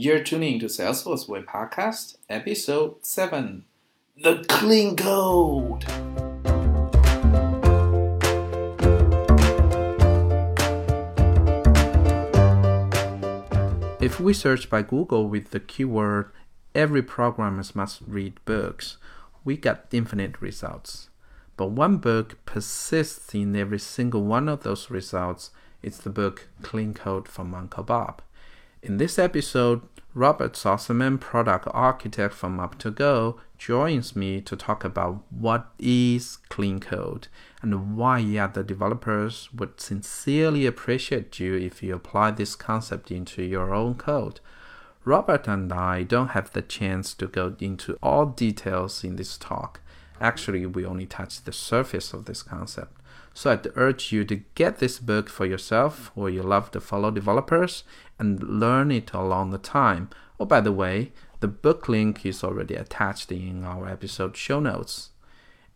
You're tuning to Salesforce Way Podcast, Episode 7, The Clean Code. If we search by Google with the keyword, every programmer must read books, we get infinite results. But one book persists in every single one of those results. It's the book Clean Code from Uncle Bob. In this episode, Robert Sossaman, product architect from Up to Go, joins me to talk about what is clean code and why other developers would sincerely appreciate you if you apply this concept into your own code. Robert and I don't have the chance to go into all details in this talk. Actually, we only touched the surface of this concept. So I'd urge you to get this book for yourself or you love to follow developers and learn it along the time. Oh, by the way, the book link is already attached in our episode show notes.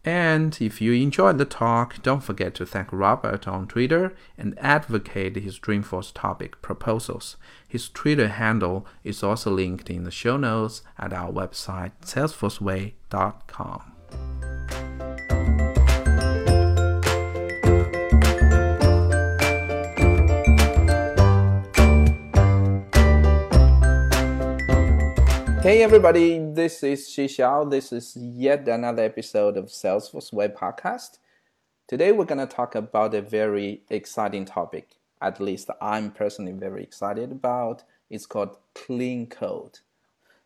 And if you enjoyed the talk, don't forget to thank Robert on Twitter and advocate his Dreamforce topic proposals. His Twitter handle is also linked in the show notes at our website, SalesforceWay.com. Hey everybody, this is Shi Xiao. This is yet another episode of Salesforce Way Podcast. Today we're going to talk about a very exciting topic. At least I'm personally very excited about. It's called clean code.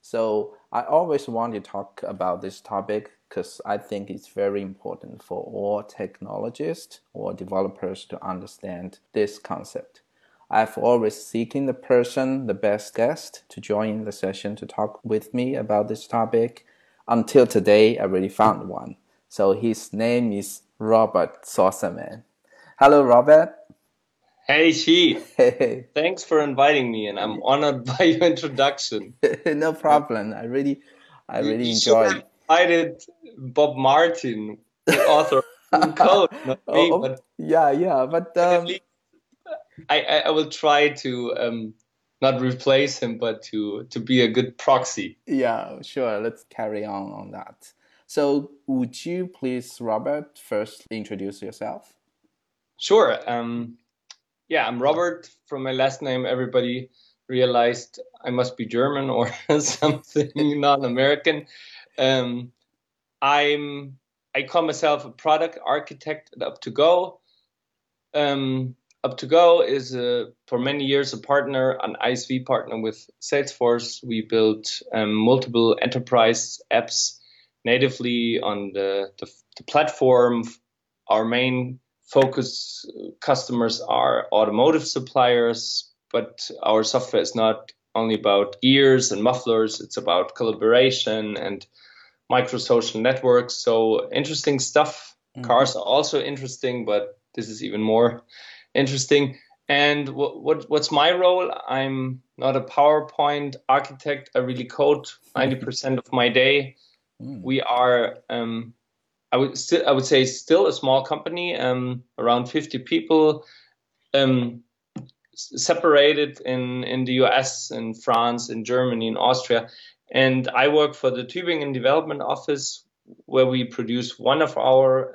So I always want to talk about this topic because I think it's very important for all technologists or developers to understand this concept. I've always seeking the best guest to join the session to talk with me about this topic. Until today, I really found one. So his name is Robert Saucerman. Hello, Robert. Hey, Shi. Hey. Thanks for inviting me, and I'm honored by your introduction. No problem. I really enjoyed it. I invited Bob Martin, the author of Code. I will try to not replace him, but to be a good proxy. Yeah, sure. Let's carry on that. So would you please, Robert, first introduce yourself? Sure. I'm Robert. From my last name, everybody realized I must be German or something, not American. I call myself a product architect at Up to Go. Up to Go is for many years a partner, an ISV partner with Salesforce. We built multiple enterprise apps natively on the platform. Our main focus customers are automotive suppliers, but our software is not only about gears and mufflers. It's about collaboration and microsocial networks. So interesting stuff. Mm-hmm. Cars are also interesting, but this is even more interesting. And what's my role? I'm not a PowerPoint architect. I really code 90% of my day. Mm. We are, I would say still a small company, around 50 people, separated in the US, in France, in Germany, in Austria. And I work for the Tübingen Development Office, where we produce one of our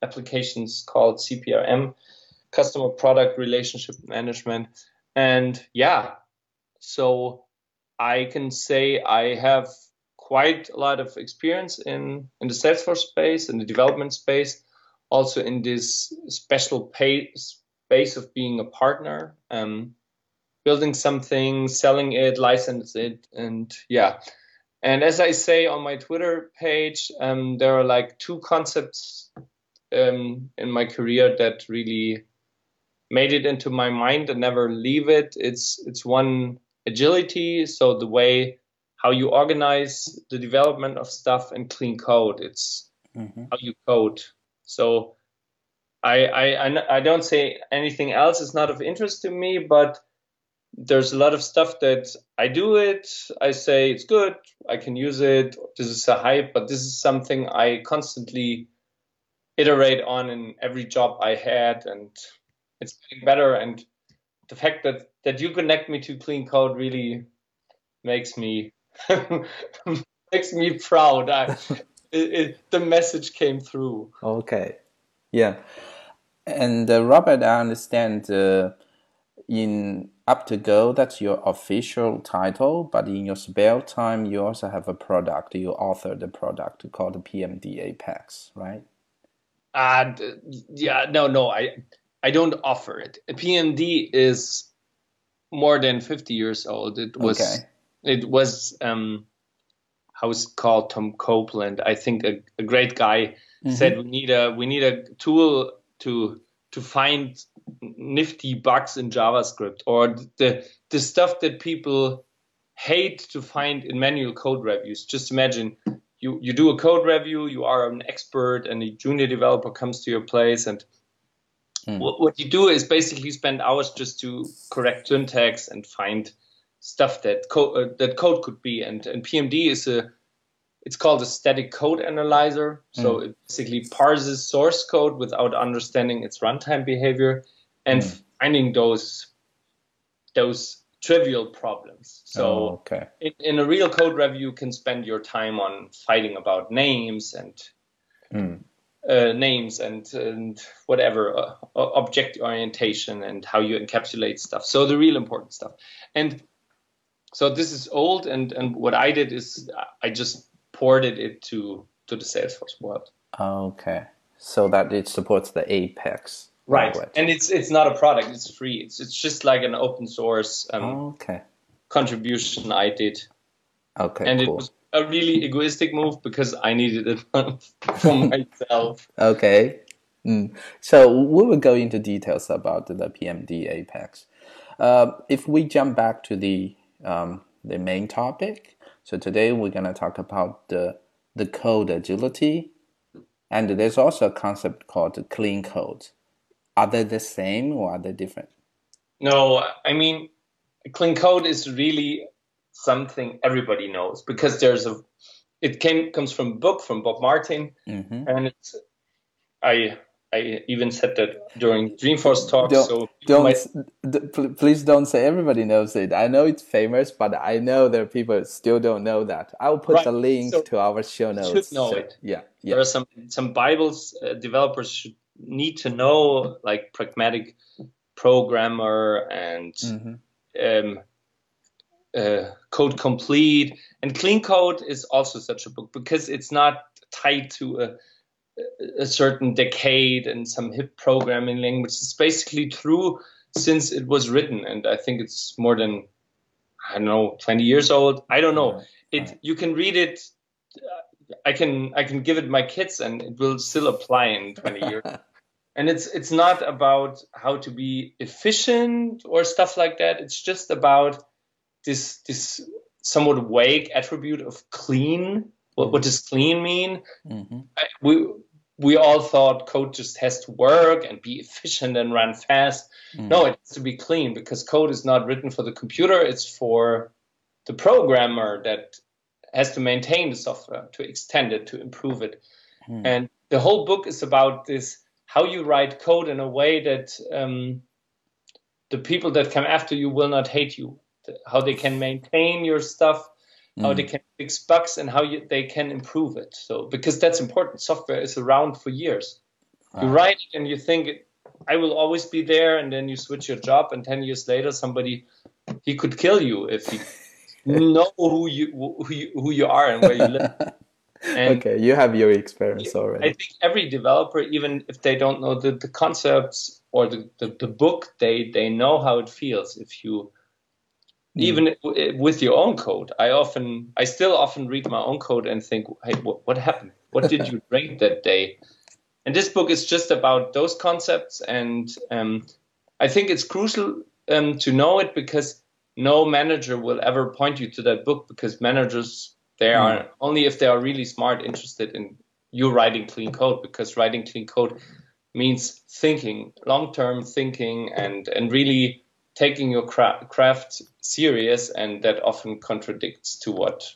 applications called CPRM, Customer Product Relationship Management. And so I can say I have quite a lot of experience in the Salesforce space, in the development space, also in this special space of being a partner, building something, selling it, license it, and as I say on my Twitter page, there are like two concepts in my career that really made it into my mind and never leave it. It's one, agility, so the way how you organize the development of stuff, and clean code. It's how you code. So I don't say anything else is not of interest to me, but there's a lot of stuff that I do it. I say it's good. I can use it. This is a hype, but this is something I constantly iterate on in every job I had, and it's getting better, and the fact that you connect me to clean code really makes me proud. The message came through. Okay, yeah. And Robert, I understand in Up to Go, that's your official title, but in your spare time, you also have a product. You authored a product called PMD Apex, right? Yeah, no, I don't offer it. PMD is more than 50 years old. It was how it's called, Tom Copeland, I think, a great guy, said we need a tool to find nifty bugs in JavaScript, or the stuff that people hate to find in manual code reviews. Just imagine you do a code review, you are an expert, and a junior developer comes to your place, and what you do is basically spend hours just to correct syntax and find stuff that code could be. And PMD it's called a static code analyzer. So it basically parses source code without understanding its runtime behavior and finding those trivial problems. So in a real code review, you can spend your time on fighting about names and whatever, object orientation and how you encapsulate stuff. So the real important stuff. And so this is old, and what I did is I just ported it to the Salesforce world. Okay, so that it supports the Apex. Right, language. And it's not a product, it's free. It's just like an open source contribution I did. Okay, and cool. It was a really egoistic move because I needed it for myself. Okay. So we will go into details about the PMD Apex. If we jump back to the main topic, so today we're going to talk about the code agility, and there's also a concept called clean code. Are they the same or are they different? No, I mean, clean code is really something everybody knows because it comes from a book from Bob Martin, and it's I even said that during Dreamforce talk. Please don't say everybody knows it. I know it's famous, but I know there are people still don't know that. I'll put the link to our show notes. You should know it. Yeah. There are some Bibles developers should need to know, like Pragmatic Programmer and Code Complete, and Clean Code is also such a book because it's not tied to a certain decade and some hip programming language. It's basically true since it was written, and I think it's more than 20 years old. I don't know. You can read it. I can give it my kids, and it will still apply in 20 years. And it's not about how to be efficient or stuff like that. It's just about this somewhat vague attribute of clean. What does clean mean? We all thought code just has to work and be efficient and run fast. No, it has to be clean because code is not written for the computer. It's for the programmer that has to maintain the software, to extend it, to improve it. And the whole book is about this, how you write code in a way that the people that come after you will not hate you, how they can maintain your stuff, how they can fix bugs, and how they can improve it. So, because that's important. Software is around for years. Wow. You write it and you think, I will always be there, and then you switch your job, and 10 years later, he could kill you if he know who you are and where you live. And okay, you have your experience already. I think every developer, even if they don't know the concepts or the book, they know how it feels if you... Even with your own code, I still often read my own code and think, hey, what happened? What did you write that day? And this book is just about those concepts, and I think it's crucial to know it because no manager will ever point you to that book because managers, they are only if they are really smart, interested in you writing clean code, because writing clean code means thinking, long-term thinking, and really taking your craft serious, and that often contradicts to what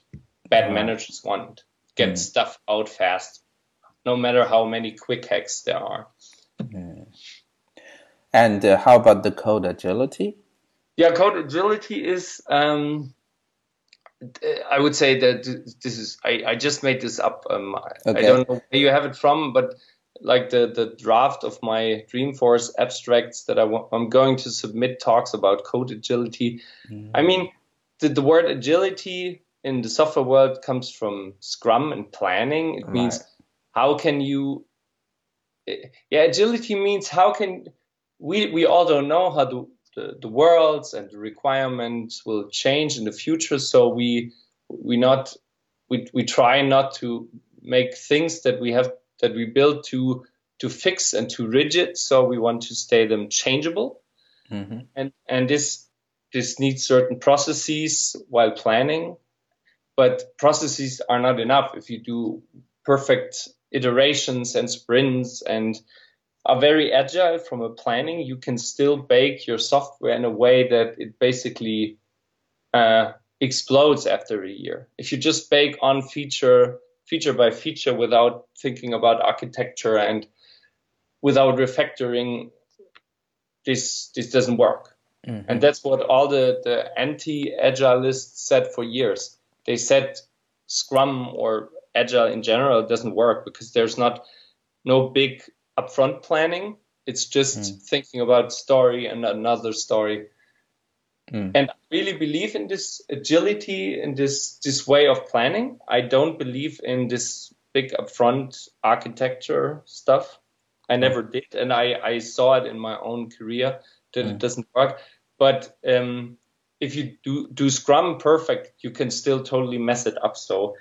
bad managers want. Get stuff out fast, no matter how many quick hacks there are. And how about the code agility? Yeah, code agility is I would say that this is, I just made this up. Okay. I don't know where you have it from, but like the draft of my Dreamforce abstracts that I'm going to submit talks about code agility. Mm. I mean, the word agility in the software world comes from Scrum and planning. It means how can you, agility means how can, we all don't know how the worlds and the requirements will change in the future. So we try not to make things that we have, that we build too fixed and too rigid. So we want to stay them changeable. Mm-hmm. And this needs certain processes while planning, but processes are not enough. If you do perfect iterations and sprints and are very agile from a planning, you can still bake your software in a way that it basically explodes after a year. If you just bake on feature by feature without thinking about architecture and without refactoring, this doesn't work. Mm-hmm. And that's what all the anti-agilists said for years. They said Scrum or Agile in general doesn't work because there's no big upfront planning. It's just thinking about story and another story. Mm. And I really believe in this agility, in this way of planning. I don't believe in this big upfront architecture stuff. I never did. And I saw it in my own career that it doesn't work. But if you do Scrum perfect, you can still totally mess it up. So,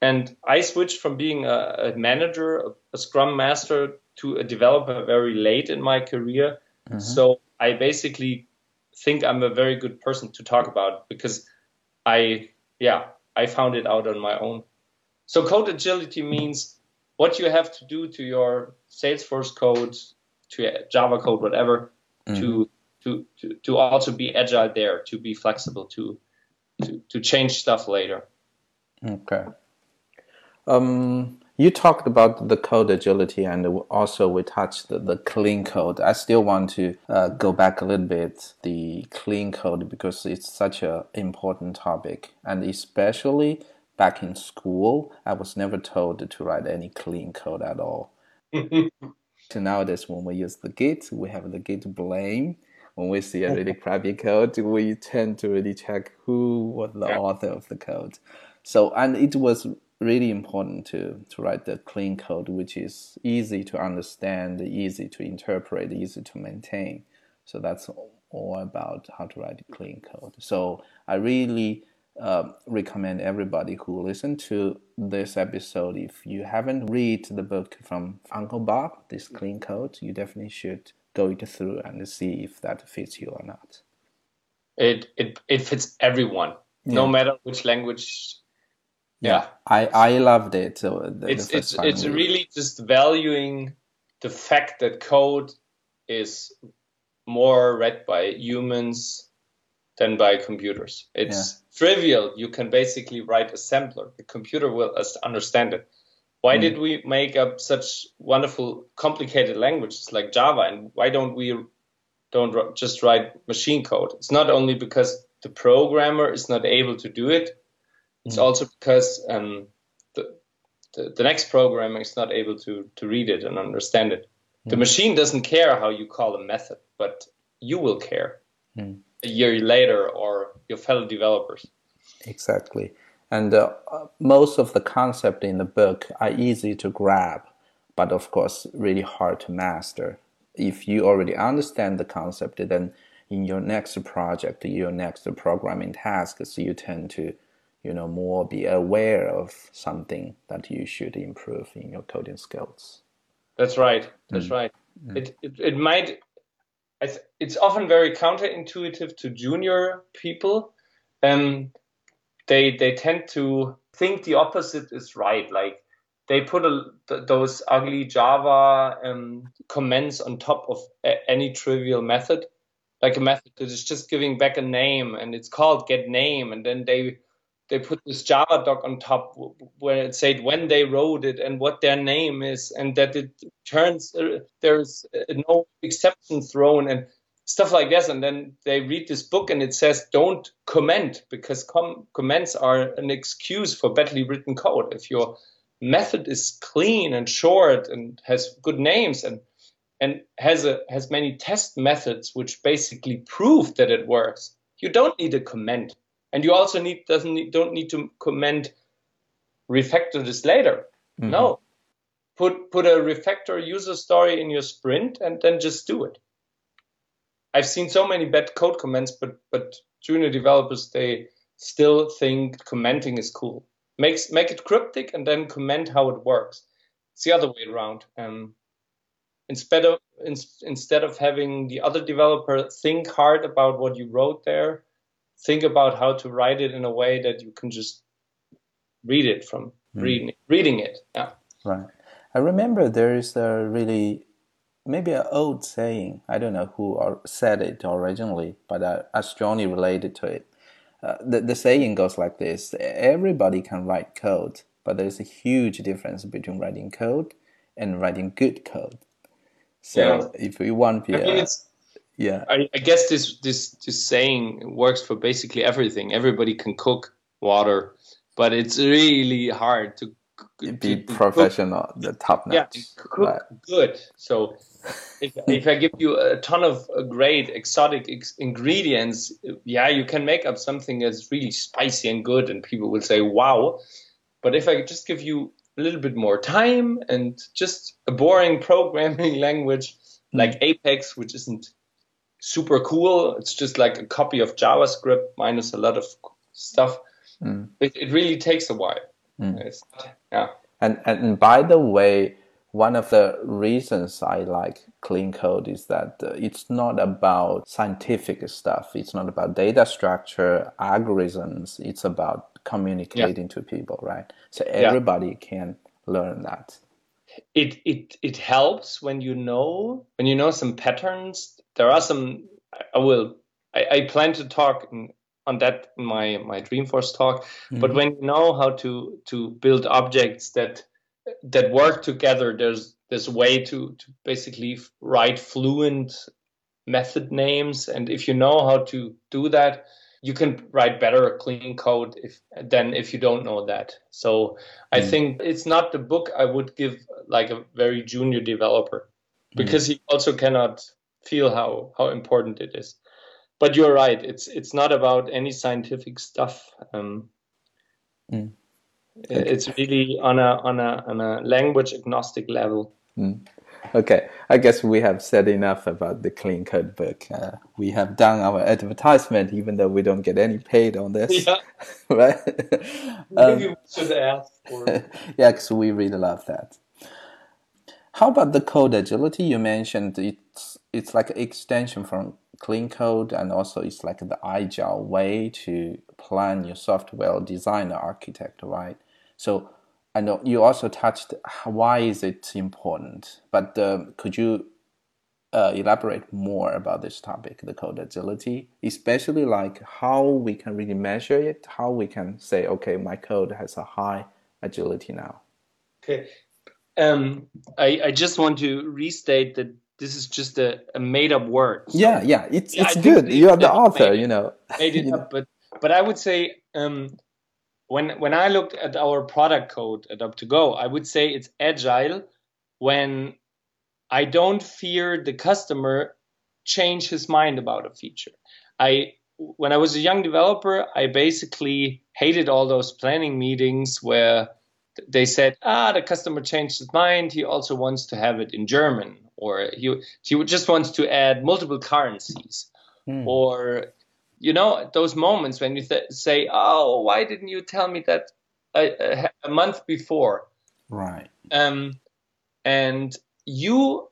and I switched from being a manager, a Scrum master, to a developer very late in my career. Mm-hmm. So I basically think I'm a very good person to talk about because I found it out on my own. So code agility means what you have to do to your Salesforce code, to your Java code, whatever, to also be agile there, to be flexible, to change stuff later. Okay. You talked about the code agility, and also we touched the clean code. I still want to go back a little bit the clean code because it's such an important topic. And especially back in school, I was never told to write any clean code at all. So nowadays, when we use the Git, we have the Git blame. When we see a really crappy code, we tend to really check who was the author of the code. So, and it was really important to write the clean code, which is easy to understand, easy to interpret, easy to maintain. So that's all about how to write clean code. So I really recommend everybody who listen to this episode, if you haven't read the book from Uncle Bob, this clean code, you definitely should go it through and see if that fits you or not. It fits everyone, no matter which language. Yeah, I loved it. So it's really just valuing the fact that code is more read by humans than by computers. It's trivial. You can basically write assembler. The computer will understand it. Why did we make up such wonderful, complicated languages like Java? And why don't we just write machine code? It's not only because the programmer is not able to do it. It's also because the next programmer is not able to read it and understand it. The machine doesn't care how you call a method, but you will care a year later, or your fellow developers. Exactly. And most of the concepts in the book are easy to grab, but of course really hard to master. If you already understand the concept, then in your next project, your next programming task, so you tend to more be aware of something that you should improve in your coding skills. That's right. That's right. Mm. It might. It's often very counterintuitive to junior people. They tend to think the opposite is right. Like they put those ugly Java comments on top of any trivial method, like a method that is just giving back a name, and it's called get name, and then they put this Java doc on top where it said when they wrote it and what their name is, and that it turns, there's no exception thrown. And stuff like this. And then they read this book and it says, don't comment, because comments are an excuse for badly written code. If your method is clean and short and has good names and has many test methods, which basically prove that it works, you don't need a comment. And you also don't need to comment, refactor this later. Mm-hmm. No, put a refactor user story in your sprint and then just do it. I've seen so many bad code comments, but junior developers, they still think commenting is cool. Make it cryptic and then comment how it works. It's the other way around. Instead of having the other developer think hard about what you wrote there, think about how to write it in a way that you can just read it from reading it. Yeah. Right. I remember there is a really, maybe an old saying, I don't know who said it originally, but I strongly related to it. The saying goes like this: everybody can write code, but there's a huge difference between writing code and writing good code. So yeah. If you want to be I guess this saying works for basically everything. Everybody can cook water, but it's really hard to be professional, cook, the top notch. Yeah, cook good. So if I give you a ton of great exotic ingredients, yeah, you can make up something that's really spicy and good, and people will say, wow. But if I just give you a little bit more time and just a boring programming language like Apex, which isn't super cool, it's just like a copy of JavaScript minus a lot of stuff, it really takes a while. It's, yeah. And by the way, one of the reasons I like clean code is that it's not about scientific stuff. It's not about data structure, algorithms. It's about communicating to people, right? So everybody can learn that. It helps when you know some patterns. There are some. I plan to talk on that in my Dreamforce talk. Mm-hmm. But when you know how to build objects that work together, there's a way to basically write fluent method names. And if you know how to do that, you can write better clean code than if you don't know that. So I think it's not the book I would give like a very junior developer, because he also cannot feel how important it is. But you're right. It's not about any scientific stuff. It's really on a language agnostic level. Okay, I guess we have said enough about the clean code book. We have done our advertisement, even though we don't get any paid on this, right? Maybe we should ask for it. Yeah, because we really love that. How about the code agility? You mentioned it's like an extension from clean code, and also it's like the agile way to plan your software design architect, right? So I know you also touched why is it important, but could you elaborate more about this topic, the code agility, especially like how we can really measure it, how we can say, okay, my code has a high agility now. Okay. I just want to restate that this is just a made-up word. So yeah, it's good. You are the author, you know. Made it up, but I would say when I looked at our product code at Up to Go, I would say it's agile when I don't fear the customer change his mind about a feature. When I was a young developer, I basically hated all those planning meetings where they said, the customer changed his mind. He also wants to have it in German, or he just wants to add multiple currencies. Or, you know, those moments when you say, oh, why didn't you tell me that a month before? Right. And you,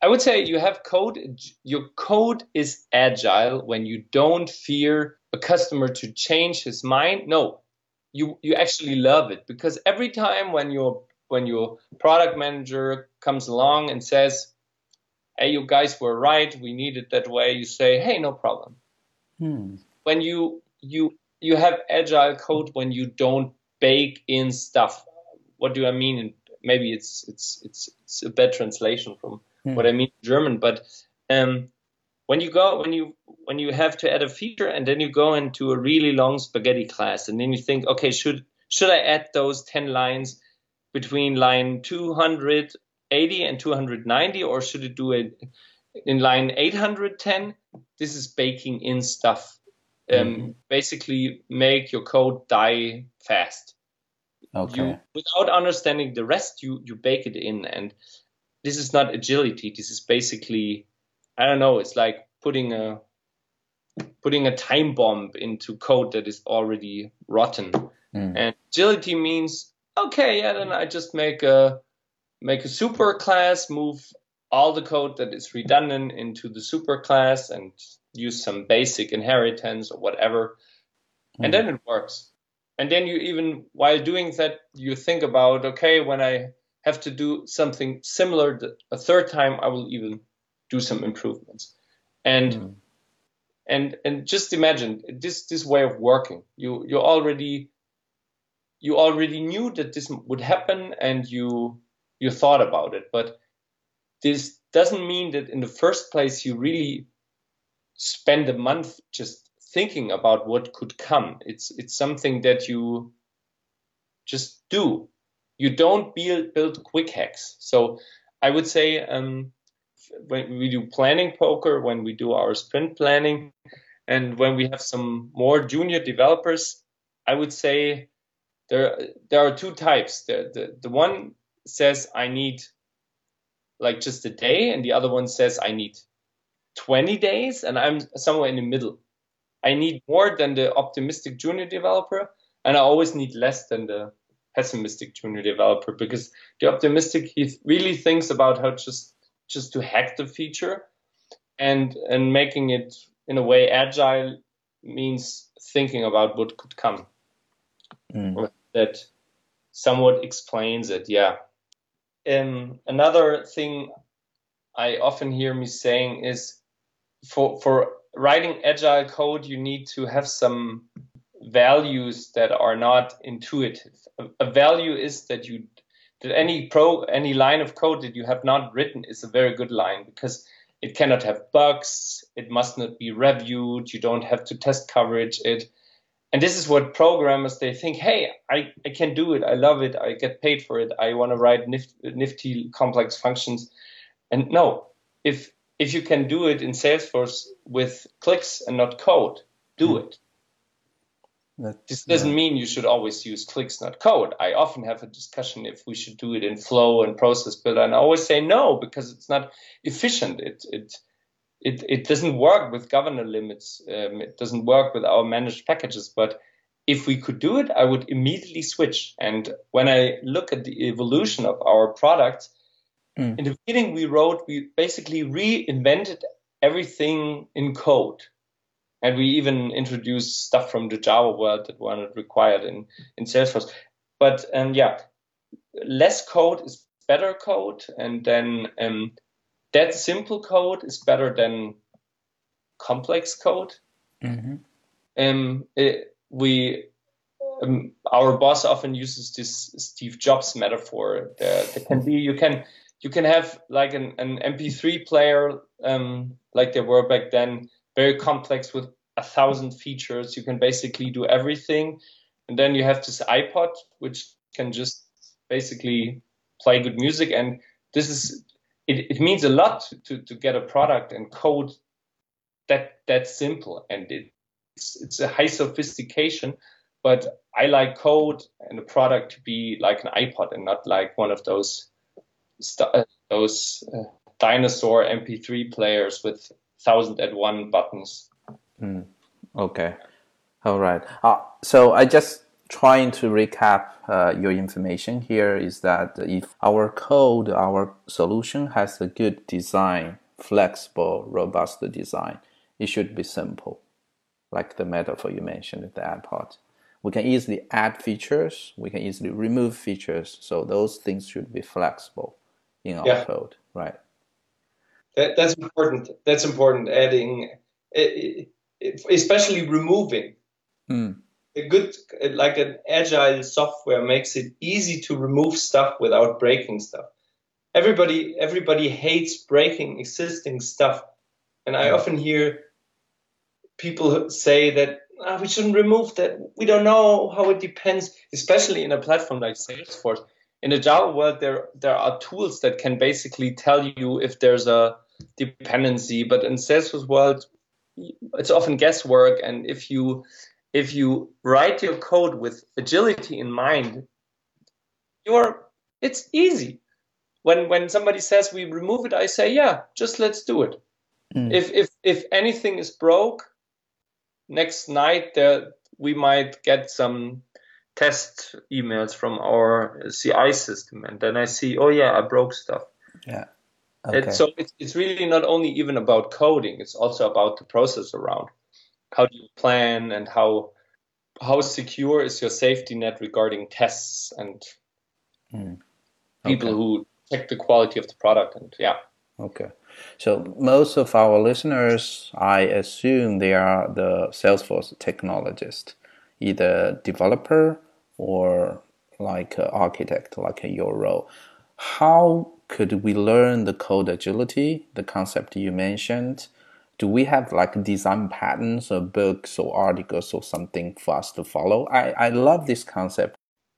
I would say you have code. Your code is agile when you don't fear a customer to change his mind. No. You actually love it, because every time when your product manager comes along and says, hey, you guys were right, we need it that way, you say, hey, no problem. When you have agile code when you don't bake in stuff. What do I mean? Maybe it's a bad translation from what I mean in German, but When you have to add a feature and then you go into a really long spaghetti class and then you think, okay, should I add those 10 lines between line 280 and 290, or should it do it in line 810? This is baking in stuff. Basically make your code die fast. Okay. Without understanding the rest, you bake it in. And this is not agility. This is basically, I don't know, it's like putting a time bomb into code that is already rotten. And agility means, okay, yeah, then I just make a super class, move all the code that is redundant into the super class and use some basic inheritance or whatever. And then it works. And then you even, while doing that, you think about, okay, when I have to do something similar a third time, I will even do some improvements. And just imagine this way of working. You already knew that this would happen and you thought about it, but this doesn't mean that in the first place you really spend a month just thinking about what could come. It's something that you just do. You don't build quick hacks. So I would say when we do planning poker, when we do our sprint planning, and when we have some more junior developers, I would say there are two types. The one says I need like just a day, and the other one says I need 20 days, and I'm somewhere in the middle. I need more than the optimistic junior developer, and I always need less than the pessimistic junior developer, because the optimistic, he really thinks about how just to hack the feature, and making it in a way agile means thinking about what could come. That somewhat explains it. Yeah. Another thing I often hear me saying is for writing agile code, you need to have some values that are not intuitive. A value is that any line of code that you have not written is a very good line, because it cannot have bugs, it must not be reviewed, you don't have to test coverage it. And this is what programmers, they think, hey, I can do it, I love it, I get paid for it, I want to write nifty complex functions. And no, if you can do it in Salesforce with clicks and not code, do it. This doesn't mean you should always use clicks, not code. I often have a discussion if we should do it in Flow and Process Builder, and I always say no, because it's not efficient. It doesn't work with governor limits. It doesn't work with our managed packages. But if we could do it, I would immediately switch. And when I look at the evolution of our product, in the beginning we basically reinvented everything in code. And we even introduced stuff from the Java world that were not required in Salesforce. But less code is better code. And then that simple code is better than complex code. Our boss often uses this Steve Jobs metaphor. You can have like an MP3 player like there were back then, very complex with 1,000 features. You can basically do everything. And then you have this iPod, which can just basically play good music. And this is, it means a lot to get a product and code that simple. And it's a high sophistication, but I like code and the product to be like an iPod and not like one of those dinosaur MP3 players with 1,001 buttons. Okay. All right. So I just trying to recap your information here is that if our code, our solution has a good design, flexible, robust design, it should be simple, like the metaphor you mentioned at the iPod. We can easily add features. We can easily remove features. So those things should be flexible in our code, right? That's important. That's important. Adding, especially removing. A good, like an agile software makes it easy to remove stuff without breaking stuff. Everybody hates breaking existing stuff. And I often hear people say that we shouldn't remove that. We don't know how it depends, especially in a platform like Salesforce. In the Java world, there are tools that can basically tell you if there's a dependency, but in Salesforce world, it's often guesswork. And if you write your code with agility in mind, it's easy. When somebody says we remove it, I say, yeah, just let's do it. Mm. If anything is broke, next night we might get some test emails from our CI system, and then I see, oh yeah, I broke stuff. Yeah. Okay. And so it's really not only even about coding; it's also about the process around. How do you plan, and how secure is your safety net regarding tests and people who check the quality of the product? And yeah. Okay. So most of our listeners, I assume they are the Salesforce technologists, either developer or like an architect, like your role. How could we learn the code agility, the concept you mentioned? Do we have like design patterns or books or articles or something for us to follow? I love this concept.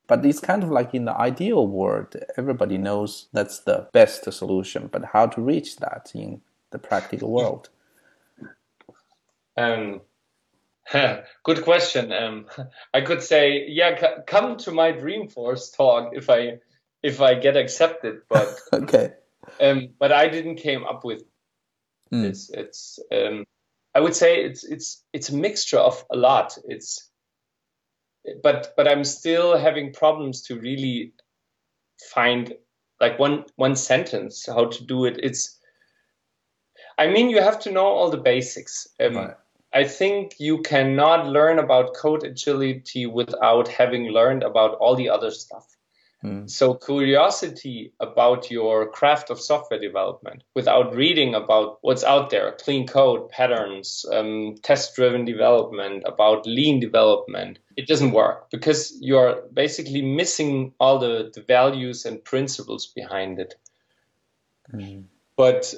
But it's kind of like in the ideal world, everybody knows that's the best solution, but how to reach that in the practical world? Good question. I could say, come to my Dreamforce talk if I get accepted, but okay. But I didn't came up with this. It's I would say it's a mixture of a lot. But I'm still having problems to really find like one sentence how to do it. You have to know all the basics. Right. I think you cannot learn about code agility without having learned about all the other stuff. So curiosity about your craft of software development without reading about what's out there, clean code, patterns, test-driven development, about lean development, it doesn't work because you're basically missing all the values and principles behind it. But,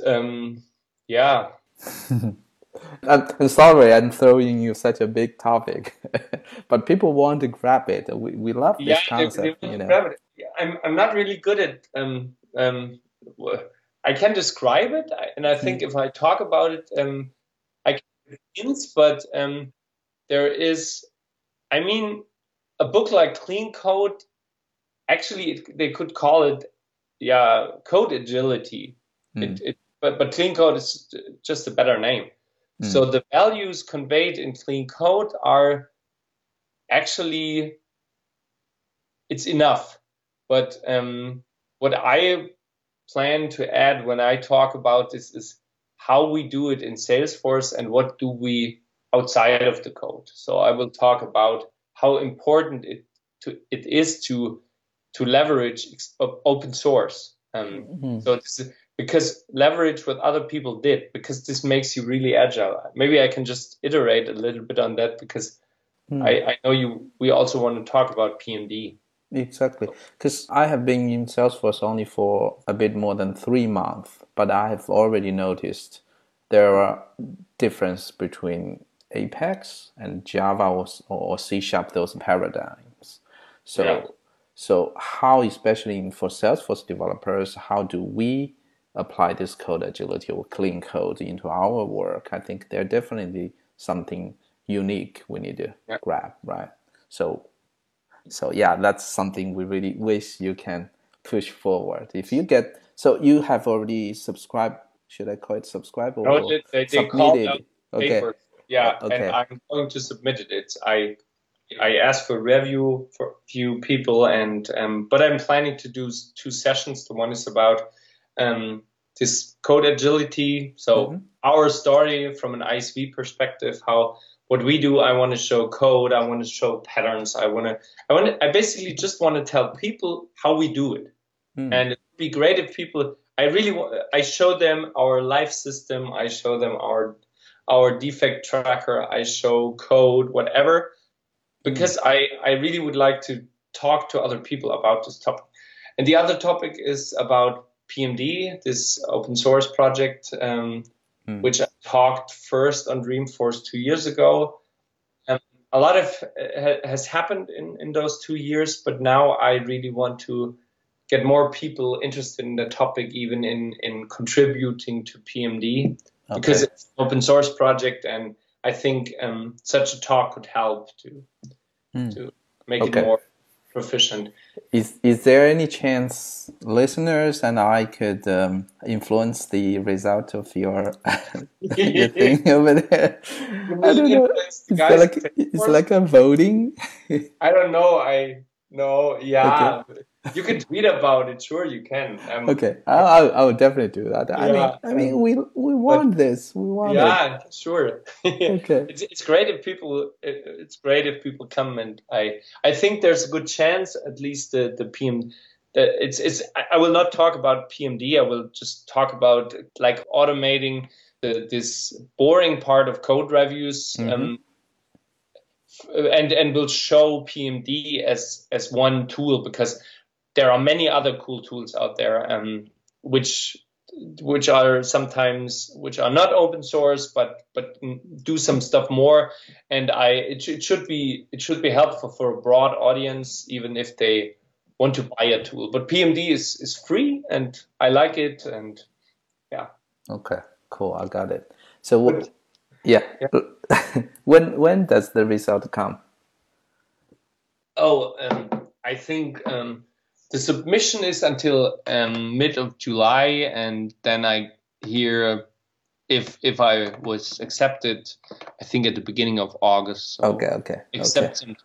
yeah. I'm sorry I'm throwing you such a big topic, but people want to grab it. We love this concept. They grab it. I'm not really good at I can describe it, and I think if I talk about it, I can hints, but there is, a book like Clean Code, actually they could call it code agility. But Clean Code is just a better name. So the values conveyed in Clean Code are actually, it's enough. But what I plan to add when I talk about this is how we do it in Salesforce and what do we outside of the code. So I will talk about how important it is to leverage open source. So this is, because leverage what other people did, because this makes you really agile. Maybe I can just iterate a little bit on that because I know we also want to talk about PMD. Exactly. Because I have been in Salesforce only for a bit more than 3 months, but I have already noticed there are difference between Apex and Java or C#, those paradigms. So how, especially for Salesforce developers, how do we apply this code agility or clean code into our work? I think they're definitely something unique we need to grab, right? So yeah, that's something we really wish you can push forward. If you get, so you have already subscribed, should I call it subscribe or no, they called out the paper. Okay. Yeah, okay. And I'm going to submit it. I asked for review for a few people, and but I'm planning to do 2 sessions. The one is about this code agility, so our story from an ISV perspective, how what we do. I want to show code, I want to show patterns, I basically just want to tell people how we do it. And it would be great if people, I show them our life system, I show them our defect tracker, I show code, whatever, because I really would like to talk to other people about this topic. And the other topic is about PMD, this open source project which I talked first on Dreamforce 2 years ago. A lot of has happened in those 2 years, but now I really want to get more people interested in the topic, even in contributing to PMD, because it's an open source project, and I think such a talk could help to make it more proficient. Is there any chance listeners and I could influence the result of your thing over there? I don't know. It's like a voting. I don't know. You can tweet about it. Sure, you can. I'll definitely do that. I mean, we want this. We want it. Yeah, sure. It's great if people. It's great if people come, and I think there's a good chance. At least the PM. I will not talk about PMD. I will just talk about like automating this boring part of code reviews. Mm-hmm. And we'll show PMD as one tool, because there are many other cool tools out there, which are sometimes not open source, but do some stuff more. And it should be helpful for a broad audience, even if they want to buy a tool. But PMD is free, and I like it. And yeah. Okay. Cool. I got it. So what? Yeah. When does the result come? I think the submission is until mid of July, and then I hear if I was accepted. I think at the beginning of August. So some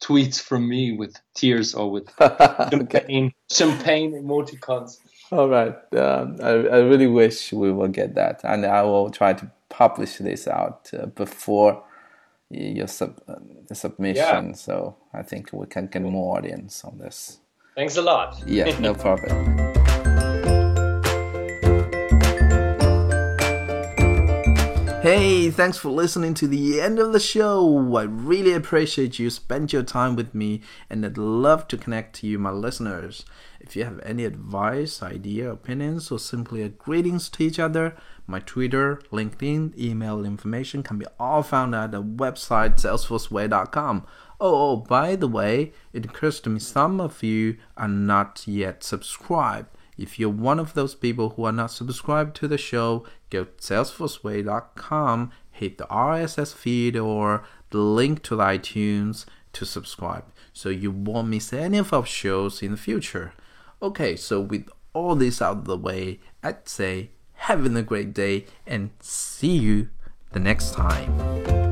tweets from me with tears or with champagne emoticons. All right. I really wish we will get that, and I will try to publish this out before your the submission, so I think we can get more audience on this. Thanks a lot. Yeah, no problem. Hey, thanks for listening to the end of the show. I really appreciate you spent your time with me, and I'd love to connect to you, my listeners. If you have any advice, idea, opinions, or simply a greetings to each other, my Twitter, LinkedIn, email information can be all found at the website SalesforceWay.com. Oh, by the way, it occurs to me some of you are not yet subscribed. If you're one of those people who are not subscribed to the show, go to SalesforceWay.com, hit the RSS feed or the link to the iTunes to subscribe, so you won't miss any of our shows in the future. Okay, so with all this out of the way, I'd say having a great day, and see you the next time.